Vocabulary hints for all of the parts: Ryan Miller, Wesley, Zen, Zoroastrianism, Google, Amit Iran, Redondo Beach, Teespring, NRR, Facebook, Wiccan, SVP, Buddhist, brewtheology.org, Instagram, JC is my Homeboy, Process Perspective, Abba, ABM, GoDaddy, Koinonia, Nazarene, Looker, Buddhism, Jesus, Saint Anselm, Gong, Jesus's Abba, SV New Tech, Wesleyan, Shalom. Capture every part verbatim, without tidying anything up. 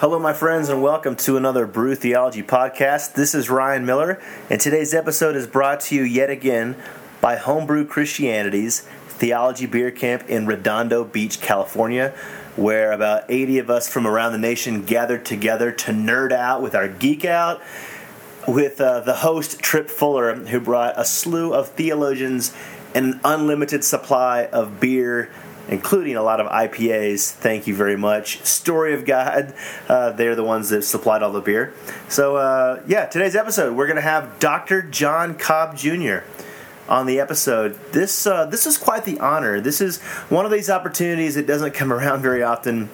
Hello, my friends, and welcome to another Brew Theology Podcast. This is Ryan Miller, and today's episode is brought to you yet again by Homebrew Christianity's Theology Beer Camp in Redondo Beach, California, where about eighty of us from around the nation gathered together to nerd out with our geek out with uh, the host, Tripp Fuller, who brought a slew of theologians and an unlimited supply of beer, including a lot of I P As, thank you very much. Story of God, uh, they're the ones that supplied all the beer. So, uh, yeah, today's episode, we're going to have Doctor John Cobb, Junior on the episode. This uh, this is quite the honor. This is one of these opportunities that doesn't come around very often,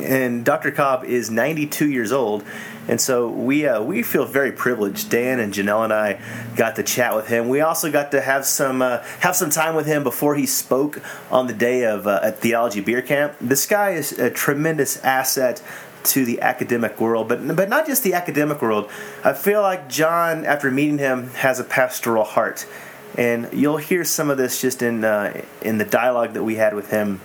and Doctor Cobb is ninety-two years old, and so we uh, we feel very privileged. Dan and Janel and I got to chat with him. We also got to have some uh, have some time with him before he spoke on the day of uh, at Theology Beer Camp. This guy is a tremendous asset to the academic world, but but not just the academic world. I feel like John, after meeting him, has a pastoral heart, and you'll hear some of this just in uh, in the dialogue that we had with him.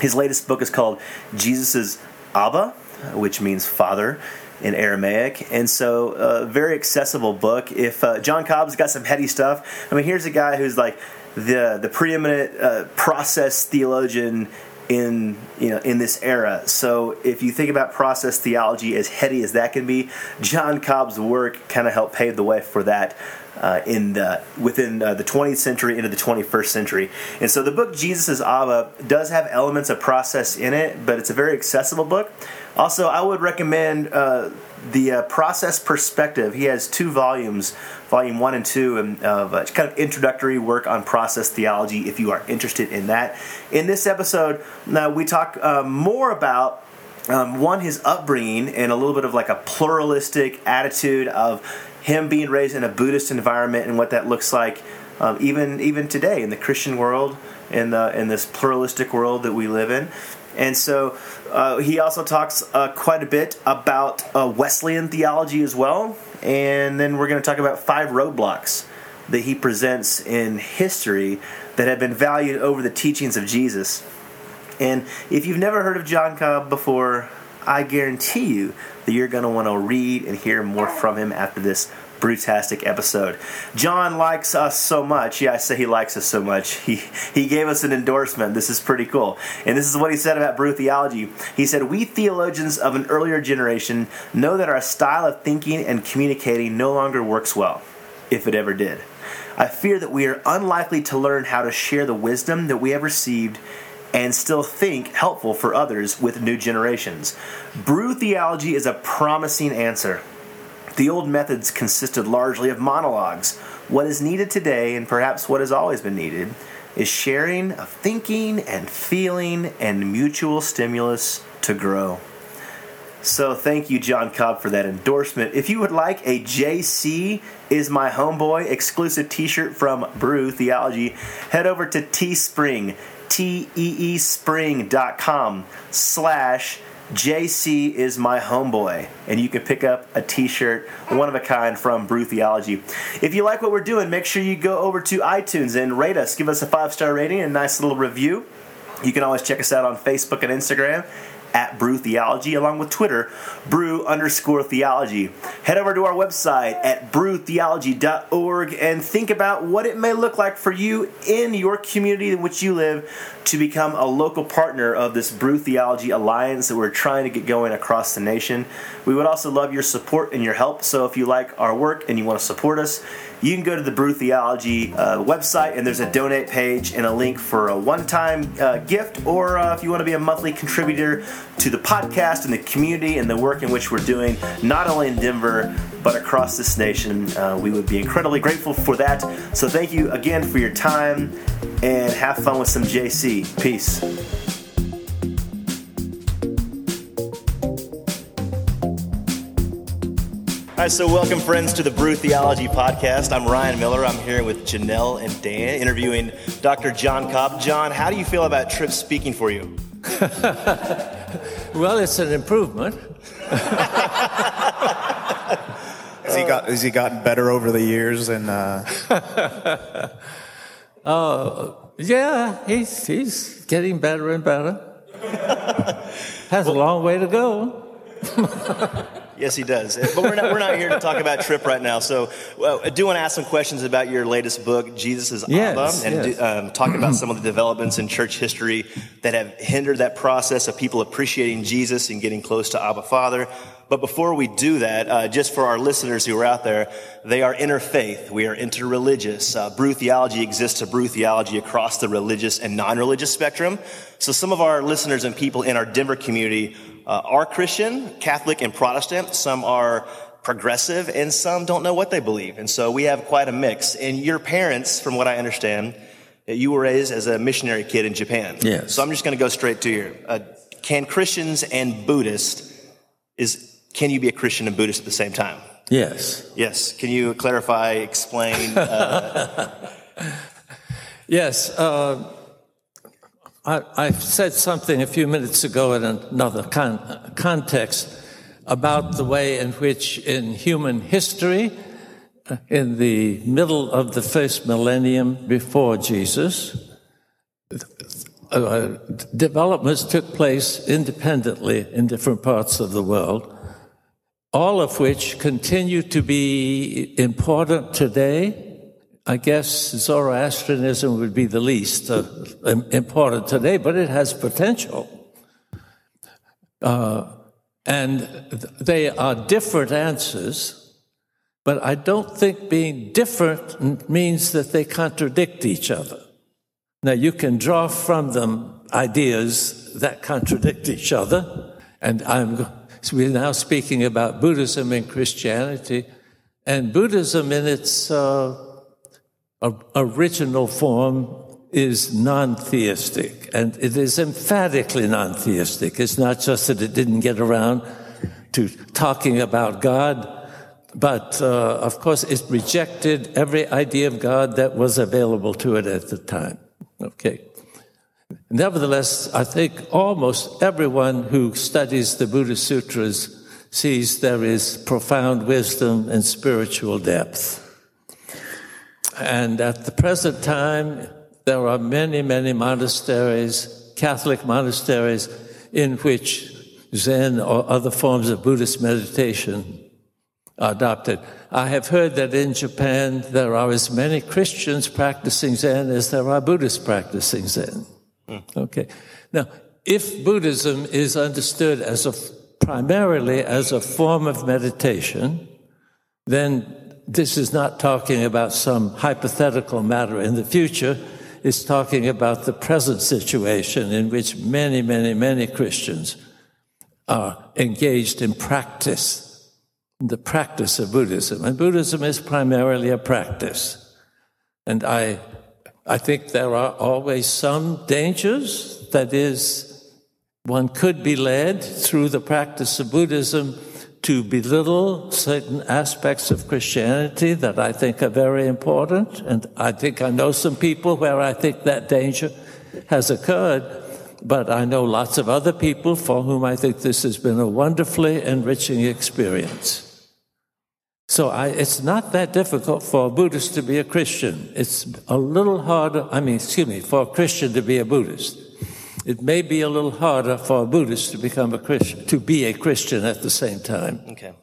His latest book is called Jesus's Abba, which means Father in Aramaic, and so a uh, very accessible book. If uh, John Cobb's got some heady stuff, I mean, here's a guy who's like the the preeminent uh, process theologian in you know in this era. So if you think about process theology, as heady as that can be, John Cobb's work kind of helped pave the way for that. Uh, in the, within uh, the twentieth century into the twenty-first century. And so the book Jesus' Abba does have elements of process in it, but it's a very accessible book. Also, I would recommend uh, the uh, Process Perspective. He has two volumes, volume one and two, and, uh, of kind of introductory work on process theology if you are interested in that. In this episode, now we talk uh, more about Um, one, his upbringing, and a little bit of like a pluralistic attitude of him being raised in a Buddhist environment and what that looks like um, even even today in the Christian world, in, the, in this pluralistic world that we live in. And so uh, he also talks uh, quite a bit about uh, Wesleyan theology as well. And then we're going to talk about five roadblocks that he presents in history that have been valued over the teachings of Jesus. And if you've never heard of John Cobb before, I guarantee you that you're going to want to read and hear more from him after this brewtastic episode. John likes us so much. Yeah, I say he likes us so much. He he gave us an endorsement. This is pretty cool. And this is what he said about brew theology. He said, "We theologians of an earlier generation know that our style of thinking and communicating no longer works well, if it ever did. I fear that we are unlikely to learn how to share the wisdom that we have received and still think helpful for others with new generations. Brew theology is a promising answer. The old methods consisted largely of monologues. What is needed today, and perhaps what has always been needed, is sharing of thinking and feeling and mutual stimulus to grow." So thank you, John Cobb, for that endorsement. If you would like a J C is my Homeboy exclusive t-shirt from Brew Theology, head over to Teespring. T E E spring dot com slash J C is my Homeboy, and you can pick up a t-shirt, one of a kind, from Brew Theology. If you like what we're doing, make sure you go over to iTunes and rate us. Give us a five-star rating and a nice little review. You can always check us out on Facebook and Instagram at Brew Theology, along with Twitter, Brew underscore Theology. Head over to our website at brew theology dot org and think about what it may look like for you in your community in which you live to become a local partner of this Brew Theology Alliance that we're trying to get going across the nation. We would also love your support and your help, so if you like our work and you want to support us, you can go to the Brew Theology uh, website, and there's a donate page and a link for a one-time uh, gift, or uh, if you want to be a monthly contributor to the podcast and the community and the work in which we're doing, not only in Denver, but across this nation. Uh, we would be incredibly grateful for that. So thank you again for your time, and have fun with some J C. Peace. All right, so welcome, friends, to the Brew Theology Podcast. I'm Ryan Miller. I'm here with Janel and Dan, interviewing Doctor John Cobb. John, how do you feel about Tripp speaking for you? Well, it's an improvement. has, he got, has he gotten better over the years? And uh... uh, yeah, he's he's getting better and better. Has well, a long way to go. Yes, he does. But we're not, we're not here to talk about Tripp right now. So well, I do want to ask some questions about your latest book, Jesus's Abba, yes, and yes. Do, um, talk about some of the developments in church history that have hindered that process of people appreciating Jesus and getting close to Abba Father. But before we do that, uh, just for our listeners who are out there, they are interfaith. We are interreligious. Uh, Brew Theology exists to brew theology across the religious and non-religious spectrum. So some of our listeners and people in our Denver community uh, are Christian, Catholic, and Protestant. Some are progressive, and some don't know what they believe. And so we have quite a mix. And your parents, from what I understand, you were raised as a missionary kid in Japan. Yes. So I'm just going to go straight to you. Uh, can Christians and Buddhists is... Can you be a Christian and Buddhist at the same time? Yes. Yes. Can you clarify, explain? Uh... yes. Uh, I, I said something a few minutes ago in another con- context about the way in which in human history, in the middle of the first millennium before Jesus, uh, developments took place independently in different parts of the world, all of which continue to be important today. I guess Zoroastrianism would be the least uh, important today, but it has potential. Uh, and they are different answers, but I don't think being different means that they contradict each other. Now, you can draw from them ideas that contradict each other, and I'm So we're now speaking about Buddhism and Christianity, and Buddhism in its uh, original form is non-theistic, and it is emphatically non-theistic. It's not just that it didn't get around to talking about God, but uh, of course it rejected every idea of God that was available to it at the time. Okay. Nevertheless, I think almost everyone who studies the Buddhist Sutras sees there is profound wisdom and spiritual depth. And at the present time, there are many, many monasteries, Catholic monasteries, in which Zen or other forms of Buddhist meditation are adopted. I have heard that in Japan, there are as many Christians practicing Zen as there are Buddhists practicing Zen. Okay. Now, if Buddhism is understood as a, primarily as a form of meditation, then this is not talking about some hypothetical matter in the future. It's talking about the present situation in which many, many, many Christians are engaged in practice, the practice of Buddhism. And Buddhism is primarily a practice. And I... I think there are always some dangers. That is, one could be led through the practice of Buddhism to belittle certain aspects of Christianity that I think are very important. And I think I know some people where I think that danger has occurred, but I know lots of other people for whom I think this has been a wonderfully enriching experience. So I, it's not that difficult for a Buddhist to be a Christian. It's a little harder, I mean, excuse me, for a Christian to be a Buddhist. It may be a little harder for a Buddhist to become a Christian, to be a Christian at the same time. Okay.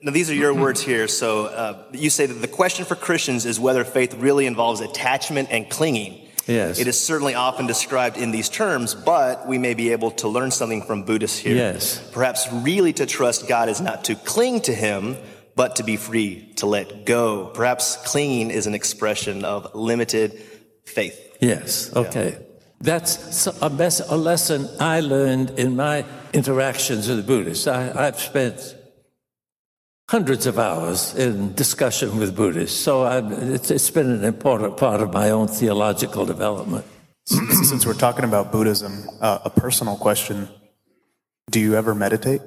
Now, these are your words here. So uh, you say that the question for Christians is whether faith really involves attachment and clinging. Yes. It is certainly often described in these terms, but we may be able to learn something from Buddhists here. Yes. Perhaps really to trust God is not to cling to him, but to be free, to let go. Perhaps clinging is an expression of limited faith. Yes, okay. Yeah. That's a, mes- a lesson I learned in my interactions with the Buddhists. I, I've spent hundreds of hours in discussion with Buddhists, so it's, it's been an important part of my own theological development. Since we're talking about Buddhism, uh, a personal question, do you ever meditate?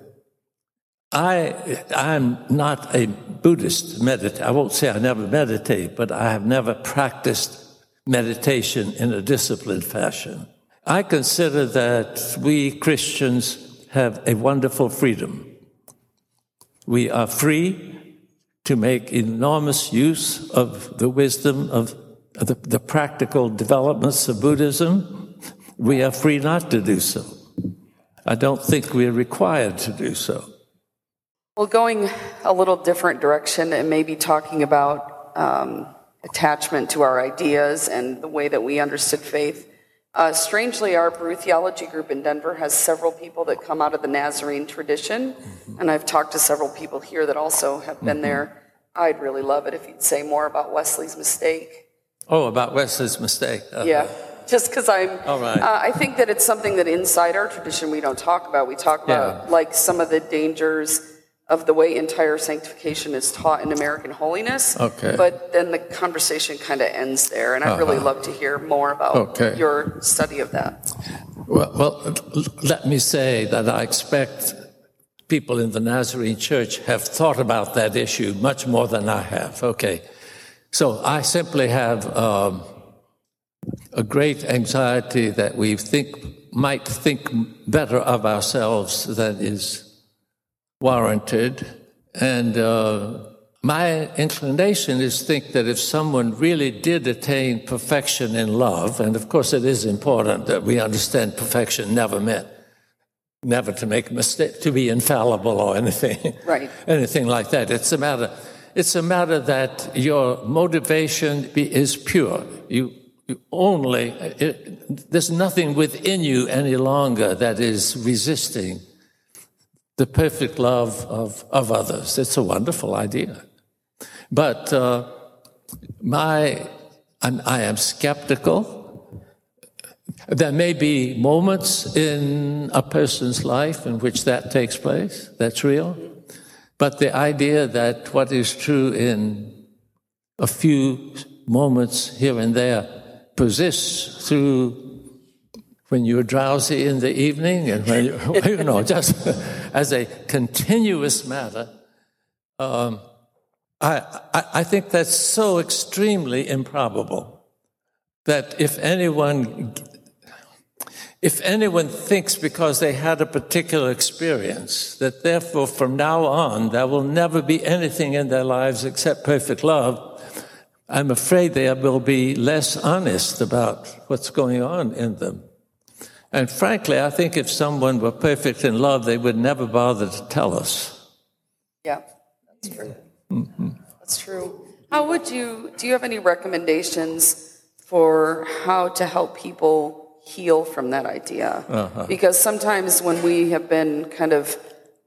I, I'm not a Buddhist meditator. I won't say I never meditate, but I have never practiced meditation in a disciplined fashion. I consider that we Christians have a wonderful freedom. We are free to make enormous use of the wisdom of the, the practical developments of Buddhism. We are free not to do so. I don't think we are required to do so. Well, going a little different direction and maybe talking about um, attachment to our ideas and the way that we understood faith. Uh, strangely, our Brew Theology group in Denver has several people that come out of the Nazarene tradition, and I've talked to several people here that also have been there. I'd really love it if you'd say more about Wesley's mistake. Oh, about Wesley's mistake. Uh-huh. Yeah. Just because I'm, All right. uh, I think that it's something that inside our tradition we don't talk about. We talk about yeah. like some of the dangers of the way entire sanctification is taught in American holiness, okay. but then the conversation kind of ends there, and I'd uh-huh. really love to hear more about okay. your study of that. Well, well, let me say that I expect people in the Nazarene Church have thought about that issue much more than I have. Okay, so I simply have um, a great anxiety that we think might think better of ourselves than is warranted, and uh, my inclination is to think that if someone really did attain perfection in love, and of course it is important that we understand perfection never meant never to make a mistake, to be infallible or anything, right? anything like that. It's a matter. It's a matter that your motivation be, is pure. You, you only it, there's nothing within you any longer that is resisting the perfect love of, of others. It's a wonderful idea. But uh, my, I'm, I am skeptical. There may be moments in a person's life in which that takes place. That's real. But the idea that what is true in a few moments here and there persists through when you're drowsy in the evening, and when you, you know, just as a continuous matter, um, I, I I think that's so extremely improbable that if anyone if anyone thinks because they had a particular experience that therefore from now on there will never be anything in their lives except perfect love, I'm afraid they will be less honest about what's going on in them. And frankly, I think if someone were perfect in love, they would never bother to tell us. Yeah, that's true. Mm-hmm. That's true. How would you, do you have any recommendations for how to help people heal from that idea? Uh-huh. Because sometimes when we have been kind of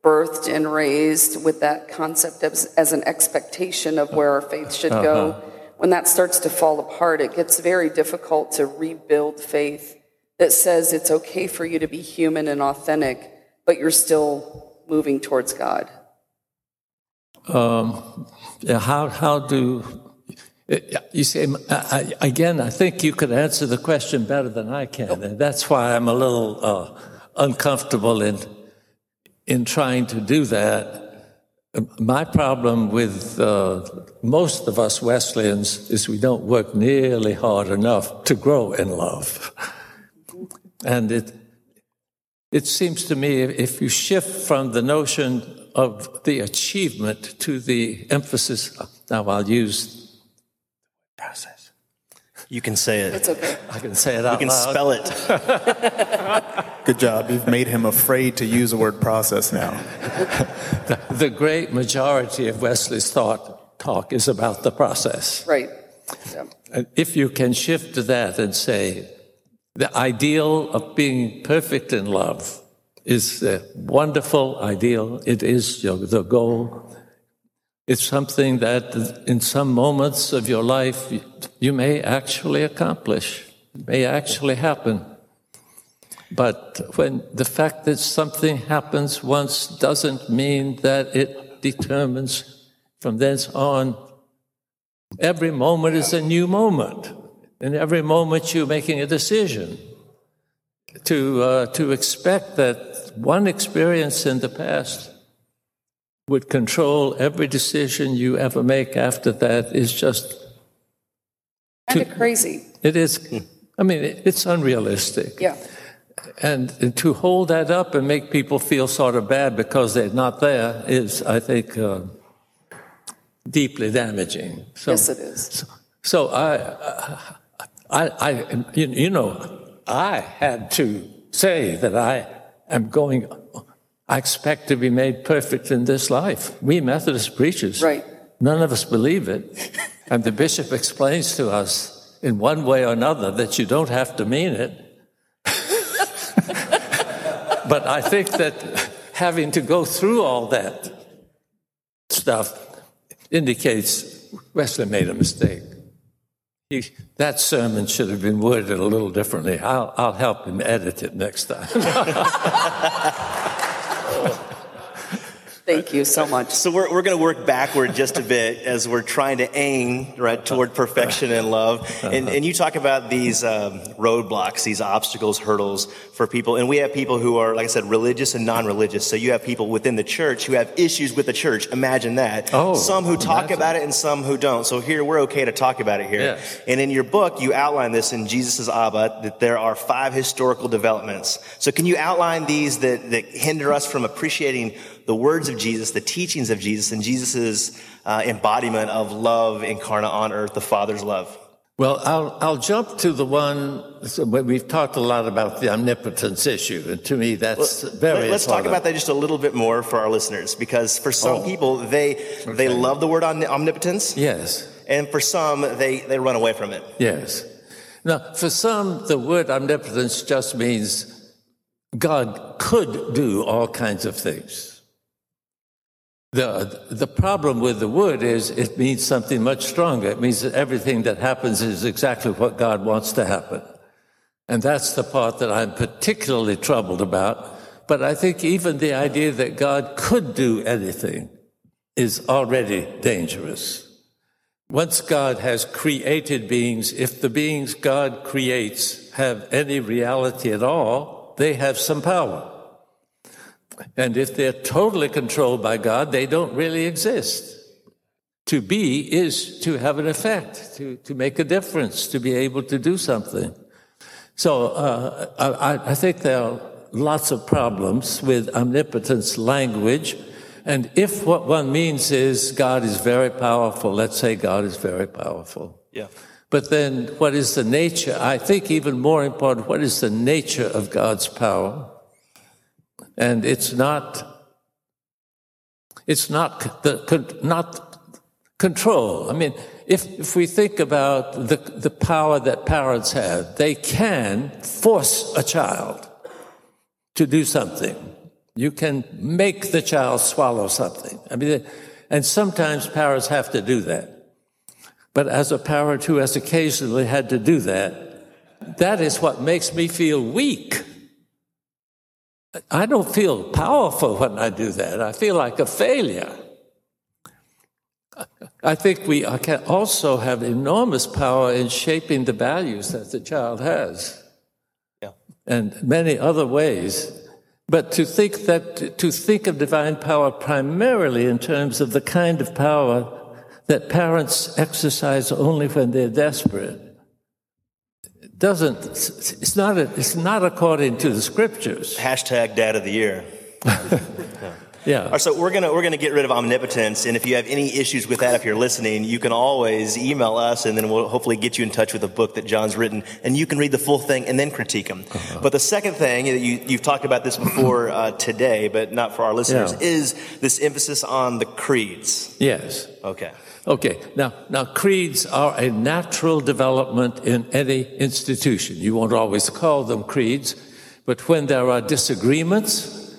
birthed and raised with that concept as, as an expectation of where our faith should uh-huh. go, when that starts to fall apart, it gets very difficult to rebuild faith that says it's okay for you to be human and authentic, but you're still moving towards God. Um, how how do you say? I, again, I think you could answer the question better than I can, oh. and that's why I'm a little uh, uncomfortable in in trying to do that. My problem with uh, most of us Wesleyans is we don't work nearly hard enough to grow in love. And it it seems to me if you shift from the notion of the achievement to the emphasis, now I'll use the process. You can say it. It's okay. I can say it out loud. You can loud. spell it. Good job. You've made him afraid to use the word process now. the, the great majority of Wesley's thought talk is about the process. Right. Yeah. And if you can shift to that and say, the ideal of being perfect in love is a wonderful ideal. It is your, the goal. It's something that in some moments of your life you may actually accomplish, it may actually happen. But when the fact that something happens once doesn't mean that it determines from thence on. Every moment is a new moment. In every moment you're making a decision to uh, to expect that one experience in the past would control every decision you ever make after that is just kind of crazy. It is. I mean, it, it's unrealistic. Yeah. And, and to hold that up and make people feel sort of bad because they're not there is, I think, uh, deeply damaging. So, yes, it is. So, so I. Uh, I, I, you know, I had to say that I am going I expect to be made perfect in this life. We Methodist preachers, right. None of us believe it. And the bishop explains to us in one way or another that you don't have to mean it. But I think that having to go through all that stuff indicates Wesley made a mistake. He, that sermon should have been worded a little differently. I'll, I'll help him edit it next time. Thank you so much. So we're we're going to work backward just a bit as we're trying to aim right toward perfection and love. And and you talk about these um, roadblocks, these obstacles, hurdles for people. And we have people who are, like I said, religious and non-religious. So you have people within the church who have issues with the church. Imagine that. Oh, some who talk about it and some who don't. So here we're okay to talk about it here. Yes. And in your book, you outline this in Jesus's Abba that there are five historical developments. So can you outline these that that hinder us from appreciating the words of Jesus, the teachings of Jesus, and Jesus' uh, embodiment of love incarnate on earth, the Father's love? Well, I'll, I'll jump to the one, so we've talked a lot about the omnipotence issue, and to me that's well, very Let's important. Talk about that just a little bit more for our listeners, because for some oh, people, they okay. they love the word omnipotence. Yes. And for some, they, they run away from it. Yes. Now, for some, the word omnipotence just means God could do all kinds of things. The the problem with the word is it means something much stronger. It means that everything that happens is exactly what God wants to happen. And that's the part that I'm particularly troubled about. But I think even the idea that God could do anything is already dangerous. Once God has created beings, if the beings God creates have any reality at all, they have some power. And if they're totally controlled by God, they don't really exist. To be is to have an effect, to, to make a difference, to be able to do something. So uh, I, I think there are lots of problems with omnipotence language. And if what one means is God is very powerful, let's say God is very powerful. Yeah. But then what is the nature? I think even more important, what is the nature of God's power? And it's not, it's not the not control. I mean, if if we think about the the power that parents have, they can force a child to do something. You can make the child swallow something. I mean, and sometimes parents have to do that. But as a parent who has occasionally had to do that, that is what makes me feel weak. I don't feel powerful when I do that. I feel like a failure. I think we can also have enormous power in shaping the values that the child has, yeah, and many other ways. But to think that to think of divine power primarily in terms of the kind of power that parents exercise only when they're desperate doesn't, it's not, a, it's not according to the scriptures. Hashtag dad of the year. Yeah. All right, so we're going to, we're going to get rid of omnipotence. And if you have any issues with that, if you're listening, you can always email us and then we'll hopefully get you in touch with a book that John's written and you can read the full thing and then critique them. Uh-huh. But the second thing, you, you've talked about this before uh, today, but not for our listeners, yeah, is this emphasis on the creeds. Yes. Okay. Okay, now now creeds are a natural development in any institution. You won't always call them creeds, but when there are disagreements,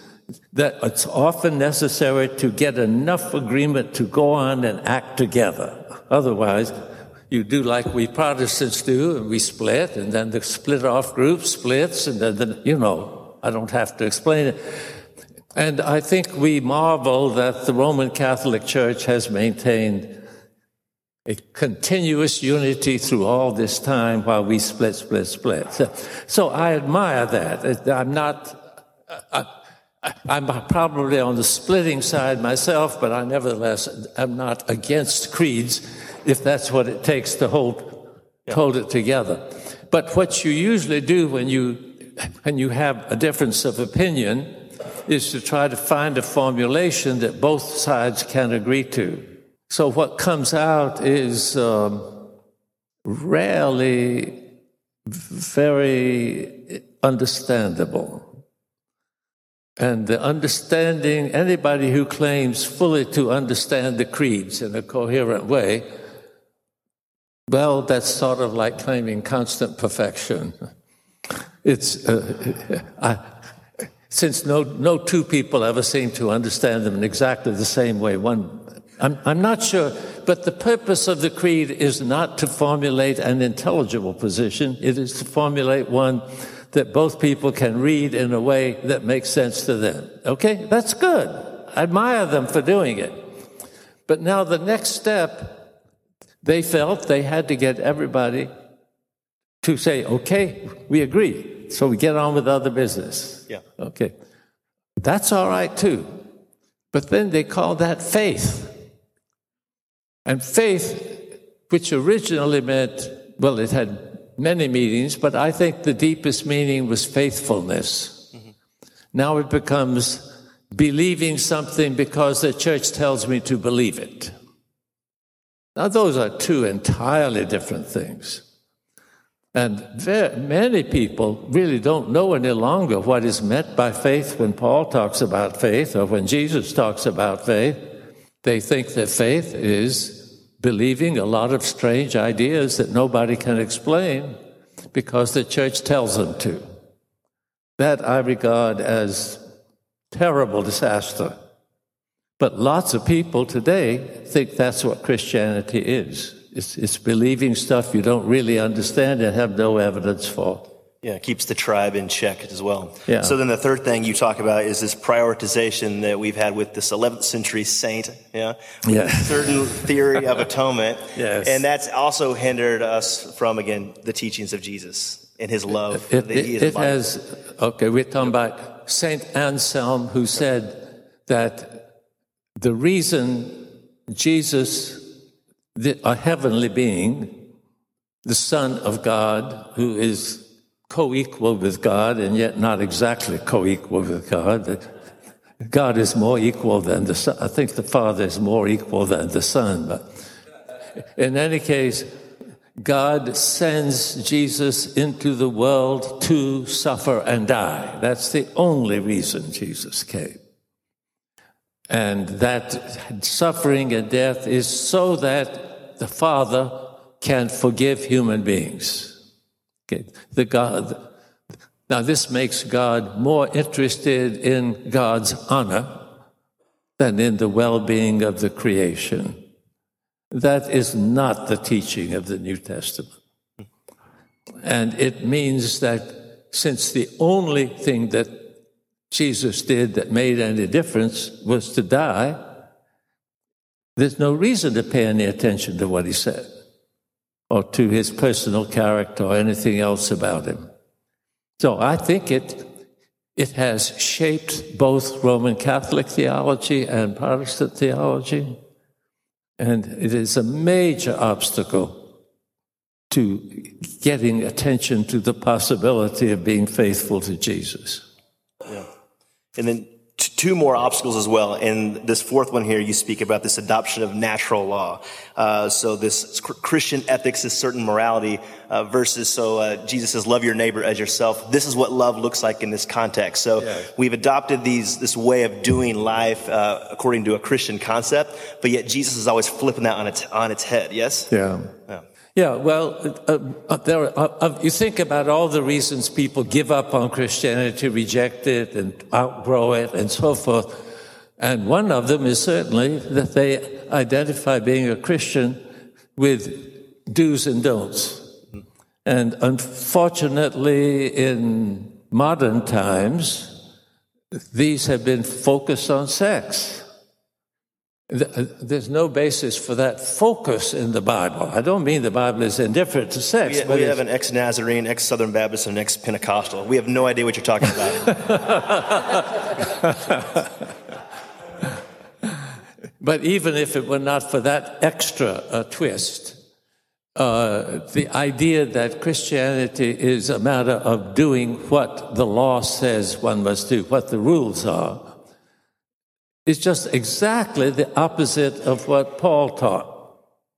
that it's often necessary to get enough agreement to go on and act together. Otherwise, you do like we Protestants do, and we split, and then the split-off group splits, and then, the, you know, I don't have to explain it. And I think we marvel that the Roman Catholic Church has maintained a continuous unity through all this time while we split, split, split. So, so I admire that. I'm not, I, I'm probably on the splitting side myself, but I nevertheless am not against creeds if that's what it takes to hold, yeah, hold it together. But what you usually do when you, when you have a difference of opinion is to try to find a formulation that both sides can agree to. So what comes out is um, rarely very understandable. And the understanding, anybody who claims fully to understand the creeds in a coherent way, well, that's sort of like claiming constant perfection. It's uh, I, since no no two people ever seem to understand them in exactly the same way. One, I'm I'm not sure, but the purpose of the creed is not to formulate an intelligible position. It is to formulate one that both people can read in a way that makes sense to them. Okay, that's good. I admire them for doing it. But now the next step, they felt they had to get everybody to say, okay, we agree, so we get on with other business. Yeah. Okay. That's all right, too. But then they call that faith. And faith, which originally meant, well, it had many meanings, but I think the deepest meaning was faithfulness. Mm-hmm. Now it becomes believing something because the church tells me to believe it. Now those are two entirely different things. And very, many people really don't know any longer what is meant by faith when Paul talks about faith or when Jesus talks about faith. They think that faith is believing a lot of strange ideas that nobody can explain because the church tells them to. That I regard as terrible disaster. But lots of people today think that's what Christianity is. It's, it's believing stuff you don't really understand and have no evidence for. Yeah, it keeps the tribe in check as well. Yeah. So then the third thing you talk about is this prioritization that we've had with this eleventh century saint, yeah, yeah. With a certain theory of atonement. Yes. And that's also hindered us from, again, the teachings of Jesus and his love. It, it, he is it has, okay, we're talking about Saint Anselm, who said that the reason Jesus, the, a heavenly being, the Son of God, who is co-equal with God, and yet not exactly co-equal with God. God is more equal than the Son. I think the Father is more equal than the Son. But in any case, God sends Jesus into the world to suffer and die. That's the only reason Jesus came. And that suffering and death is so that the Father can forgive human beings. Okay. The God, now this makes God more interested in God's honor than in the well-being of the creation. That is not the teaching of the New Testament. And it means that since the only thing that Jesus did that made any difference was to die, there's no reason to pay any attention to what he said, or to his personal character or anything else about him. So I think it it has shaped both Roman Catholic theology and Protestant theology, and it is a major obstacle to getting attention to the possibility of being faithful to Jesus. Yeah. And then two more obstacles as well. And this fourth one here, you speak about this adoption of natural law. Uh, so this Christian ethics is certain morality uh, versus, so uh, Jesus says, love your neighbor as yourself. This is what love looks like in this context. So yeah. We've adopted these this way of doing life uh, according to a Christian concept, but yet Jesus is always flipping that on its, on its head, yes? Yeah. Yeah, yeah well, uh, there are, uh, you think about all the reasons people give up on Christianity, reject it, and outgrow it, and so forth. And one of them is certainly that they identify being a Christian with do's and don'ts. And unfortunately, in modern times, these have been focused on sex. There's no basis for that focus in the Bible. I don't mean the Bible is indifferent to sex. We, but we have an ex-Nazarene, ex-Southern Baptist, and an ex-Pentecostal. We have no idea what you're talking about. But even if it were not for that extra uh, twist, uh, the idea that Christianity is a matter of doing what the law says one must do, what the rules are, is just exactly the opposite of what Paul taught.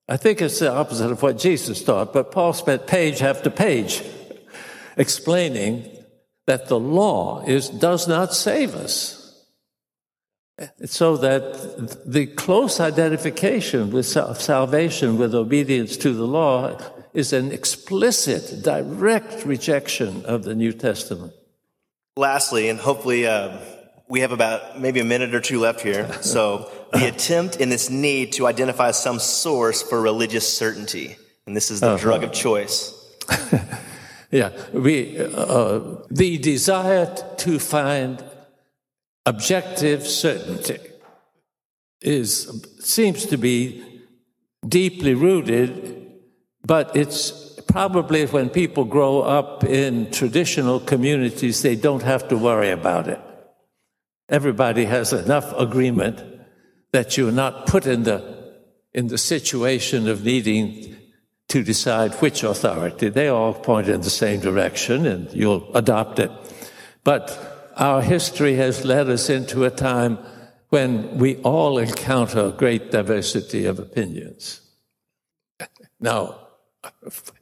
I think it's the opposite of what Jesus taught, but Paul spent page after page explaining that the law is does not save us. So that the close identification with salvation, with obedience to the law, is an explicit, direct rejection of the New Testament. Lastly, and hopefully uh, we have about maybe a minute or two left here, so the attempt in this need to identify some source for religious certainty, and this is the uh-huh. drug of choice. Yeah, we uh, the desire to find objective certainty is seems to be deeply rooted, but it's probably when people grow up in traditional communities, they don't have to worry about it. Everybody has enough agreement that you're not put in the in the situation of needing to decide which authority. They all point in the same direction, and you'll adopt it. But our history has led us into a time when we all encounter great diversity of opinions. Now,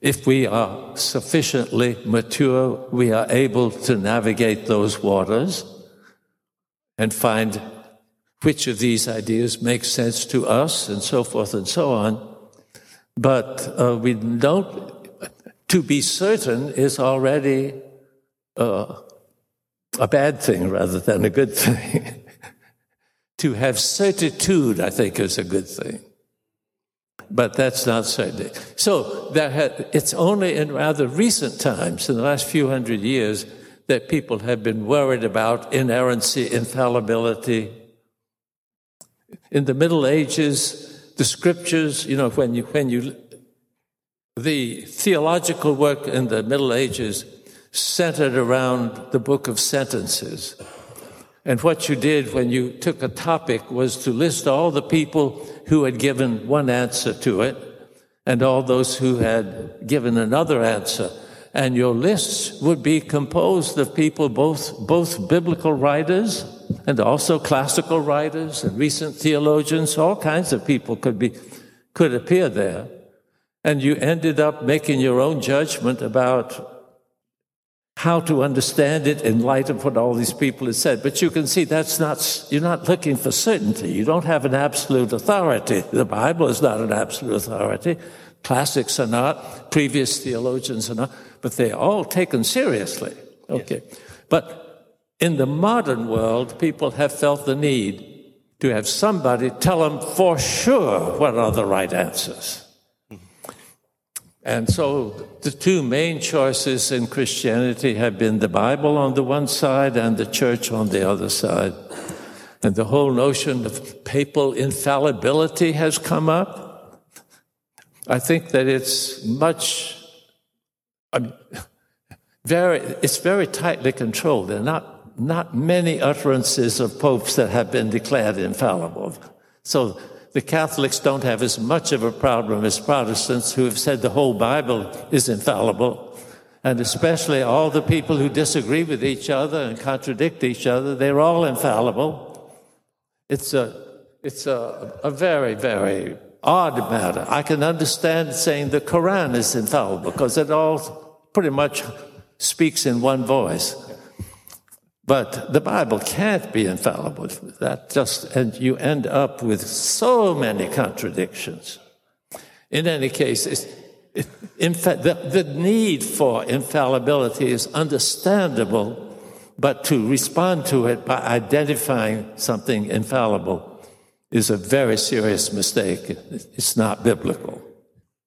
if we are sufficiently mature, we are able to navigate those waters and find which of these ideas makes sense to us and so forth and so on. But uh, we don't, to be certain is already uh, a bad thing rather than a good thing. To have certitude, I think, is a good thing. But that's not certainty. So there had, it's only in rather recent times, in the last few hundred years, that people have been worried about inerrancy, infallibility. In the Middle Ages, the scriptures, you know, when you, when you, the theological work in the Middle Ages centered around the book of sentences. And what you did when you took a topic was to list all the people who had given one answer to it and all those who had given another answer. And your lists would be composed of people, both both biblical writers and also classical writers and recent theologians. All kinds of people could be could appear there. And you ended up making your own judgment about how to understand it in light of what all these people have said. But you can see that's not, you're not looking for certainty. You don't have an absolute authority. The Bible is not an absolute authority. Classics are not, previous theologians are not, but they're all taken seriously. Okay. Yes. But in the modern world, people have felt the need to have somebody tell them for sure what are the right answers. And so the two main choices in Christianity have been the Bible on the one side and the church on the other side. And the whole notion of papal infallibility has come up. I think that it's much, I mean, very, it's very tightly controlled. There are not, not many utterances of popes that have been declared infallible. So the Catholics don't have as much of a problem as Protestants who have said the whole Bible is infallible. And especially all the people who disagree with each other and contradict each other, they're all infallible. It's a it's a, a very, very odd matter. I can understand saying the Quran is infallible because it all pretty much speaks in one voice. But the Bible can't be infallible. That just, and you end up with so many contradictions. In any case, it's, it, in fact, the, the need for infallibility is understandable, but to respond to it by identifying something infallible is a very serious mistake. It's not biblical.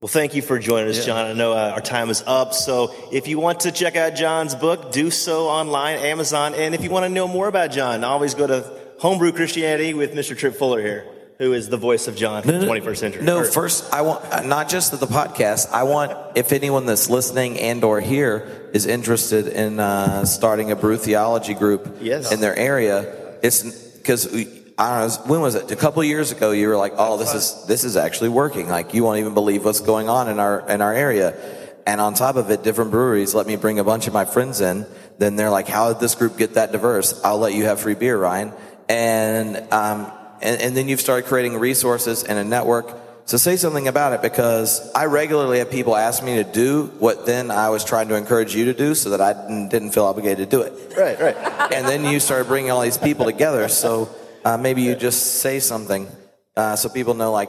Well, thank you for joining us, John. I know uh, our time is up, so if you want to check out John's book, do so online, Amazon. And if you want to know more about John, always go to Homebrew Christianity with Mister Tripp Fuller here, who is the voice of John for the twenty-first century. No, first, I want not just the podcast. I want, if anyone that's listening and or here is interested in uh, starting a brew theology group yes. in their area, it's because... I don't know, when was it? A couple of years ago, you were like, "Oh, this is this is actually working. Like, you won't even believe what's going on in our in our area." And on top of it, different breweries let me bring a bunch of my friends in. Then they're like, "How did this group get that diverse?" I'll let you have free beer, Ryan. And um, and, and then you've started creating resources and a network. So say something about it, because I regularly have people ask me to do what then I was trying to encourage you to do so that I didn't feel obligated to do it. Right, right. And then you started bringing all these people together. So uh, maybe you just say something uh, so people know, like,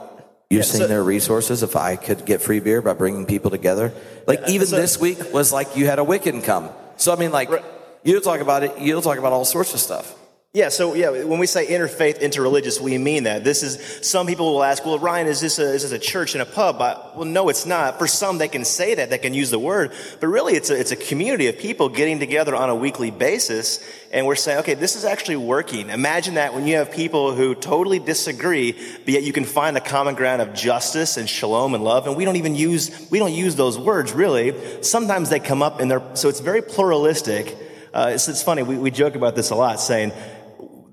you're yeah, seeing so, their resources. If I could get free beer by bringing people together. Like yeah, even so, this week was like you had a Wiccan come. So, I mean, like right. you'll talk about it. You'll talk about all sorts of stuff. Yeah, so yeah, when we say interfaith, interreligious, we mean that. This is, some people will ask, well, Ryan, is this a, is this a church and a pub? I, well, no, it's not. For some, they can say that, they can use the word, but really it's a, it's a community of people getting together on a weekly basis, and we're saying, okay, this is actually working. Imagine that when you have people who totally disagree, but yet you can find a common ground of justice and shalom and love, and we don't even use, we don't use those words, really. Sometimes they come up, and they're, so it's very pluralistic. Uh, it's, it's funny, we, we joke about this a lot, saying,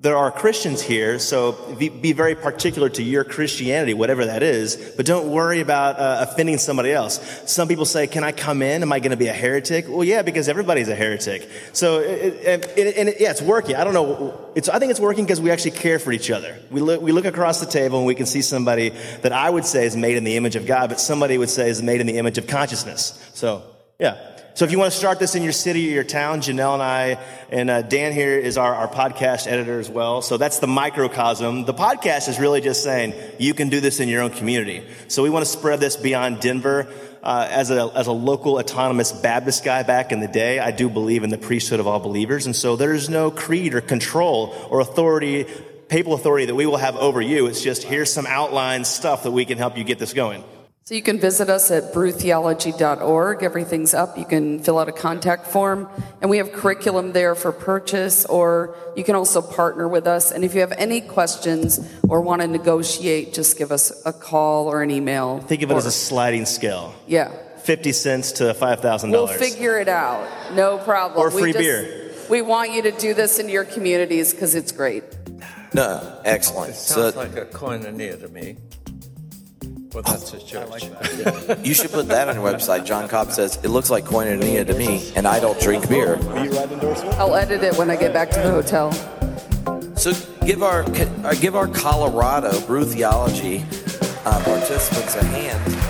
there are Christians here, so be, be very particular to your Christianity, whatever that is, but don't worry about uh, offending somebody else. Some people say, can I come in? Am I going to be a heretic? Well, yeah, because everybody's a heretic. So, it, it, it, and it, yeah, it's working. I don't know. It's, I think it's working because we actually care for each other. We look, we look across the table and we can see somebody that I would say is made in the image of God, but somebody would say is made in the image of consciousness. So, yeah. So if you want to start this in your city or your town, Janel and I, and uh, Dan here is our, our podcast editor as well. So that's the microcosm. The podcast is really just saying, you can do this in your own community. So we want to spread this beyond Denver. Uh, as a as a local autonomous Baptist guy back in the day, I do believe in the priesthood of all believers. And so there's no creed or control or authority, papal authority that we will have over you. It's just, here's some outline stuff that we can help you get this going. So you can visit us at brew theology dot org. Everything's up. You can fill out a contact form. And we have curriculum there for purchase, or you can also partner with us. And if you have any questions or want to negotiate, just give us a call or an email. Think of it as a sliding scale. Yeah. fifty cents to five thousand dollars. We'll figure it out. No problem. Or free we just, beer. We want you to do this in your communities because it's great. No, excellent. It sounds so, like a koinonia to me. Well, that's his church. I like that. You should put that on your website. John Cobb says, it looks like koinonia to me, and I don't drink beer. I'll edit it when I get back to the hotel. So give our give our Colorado Brew Theology uh, participants a hand.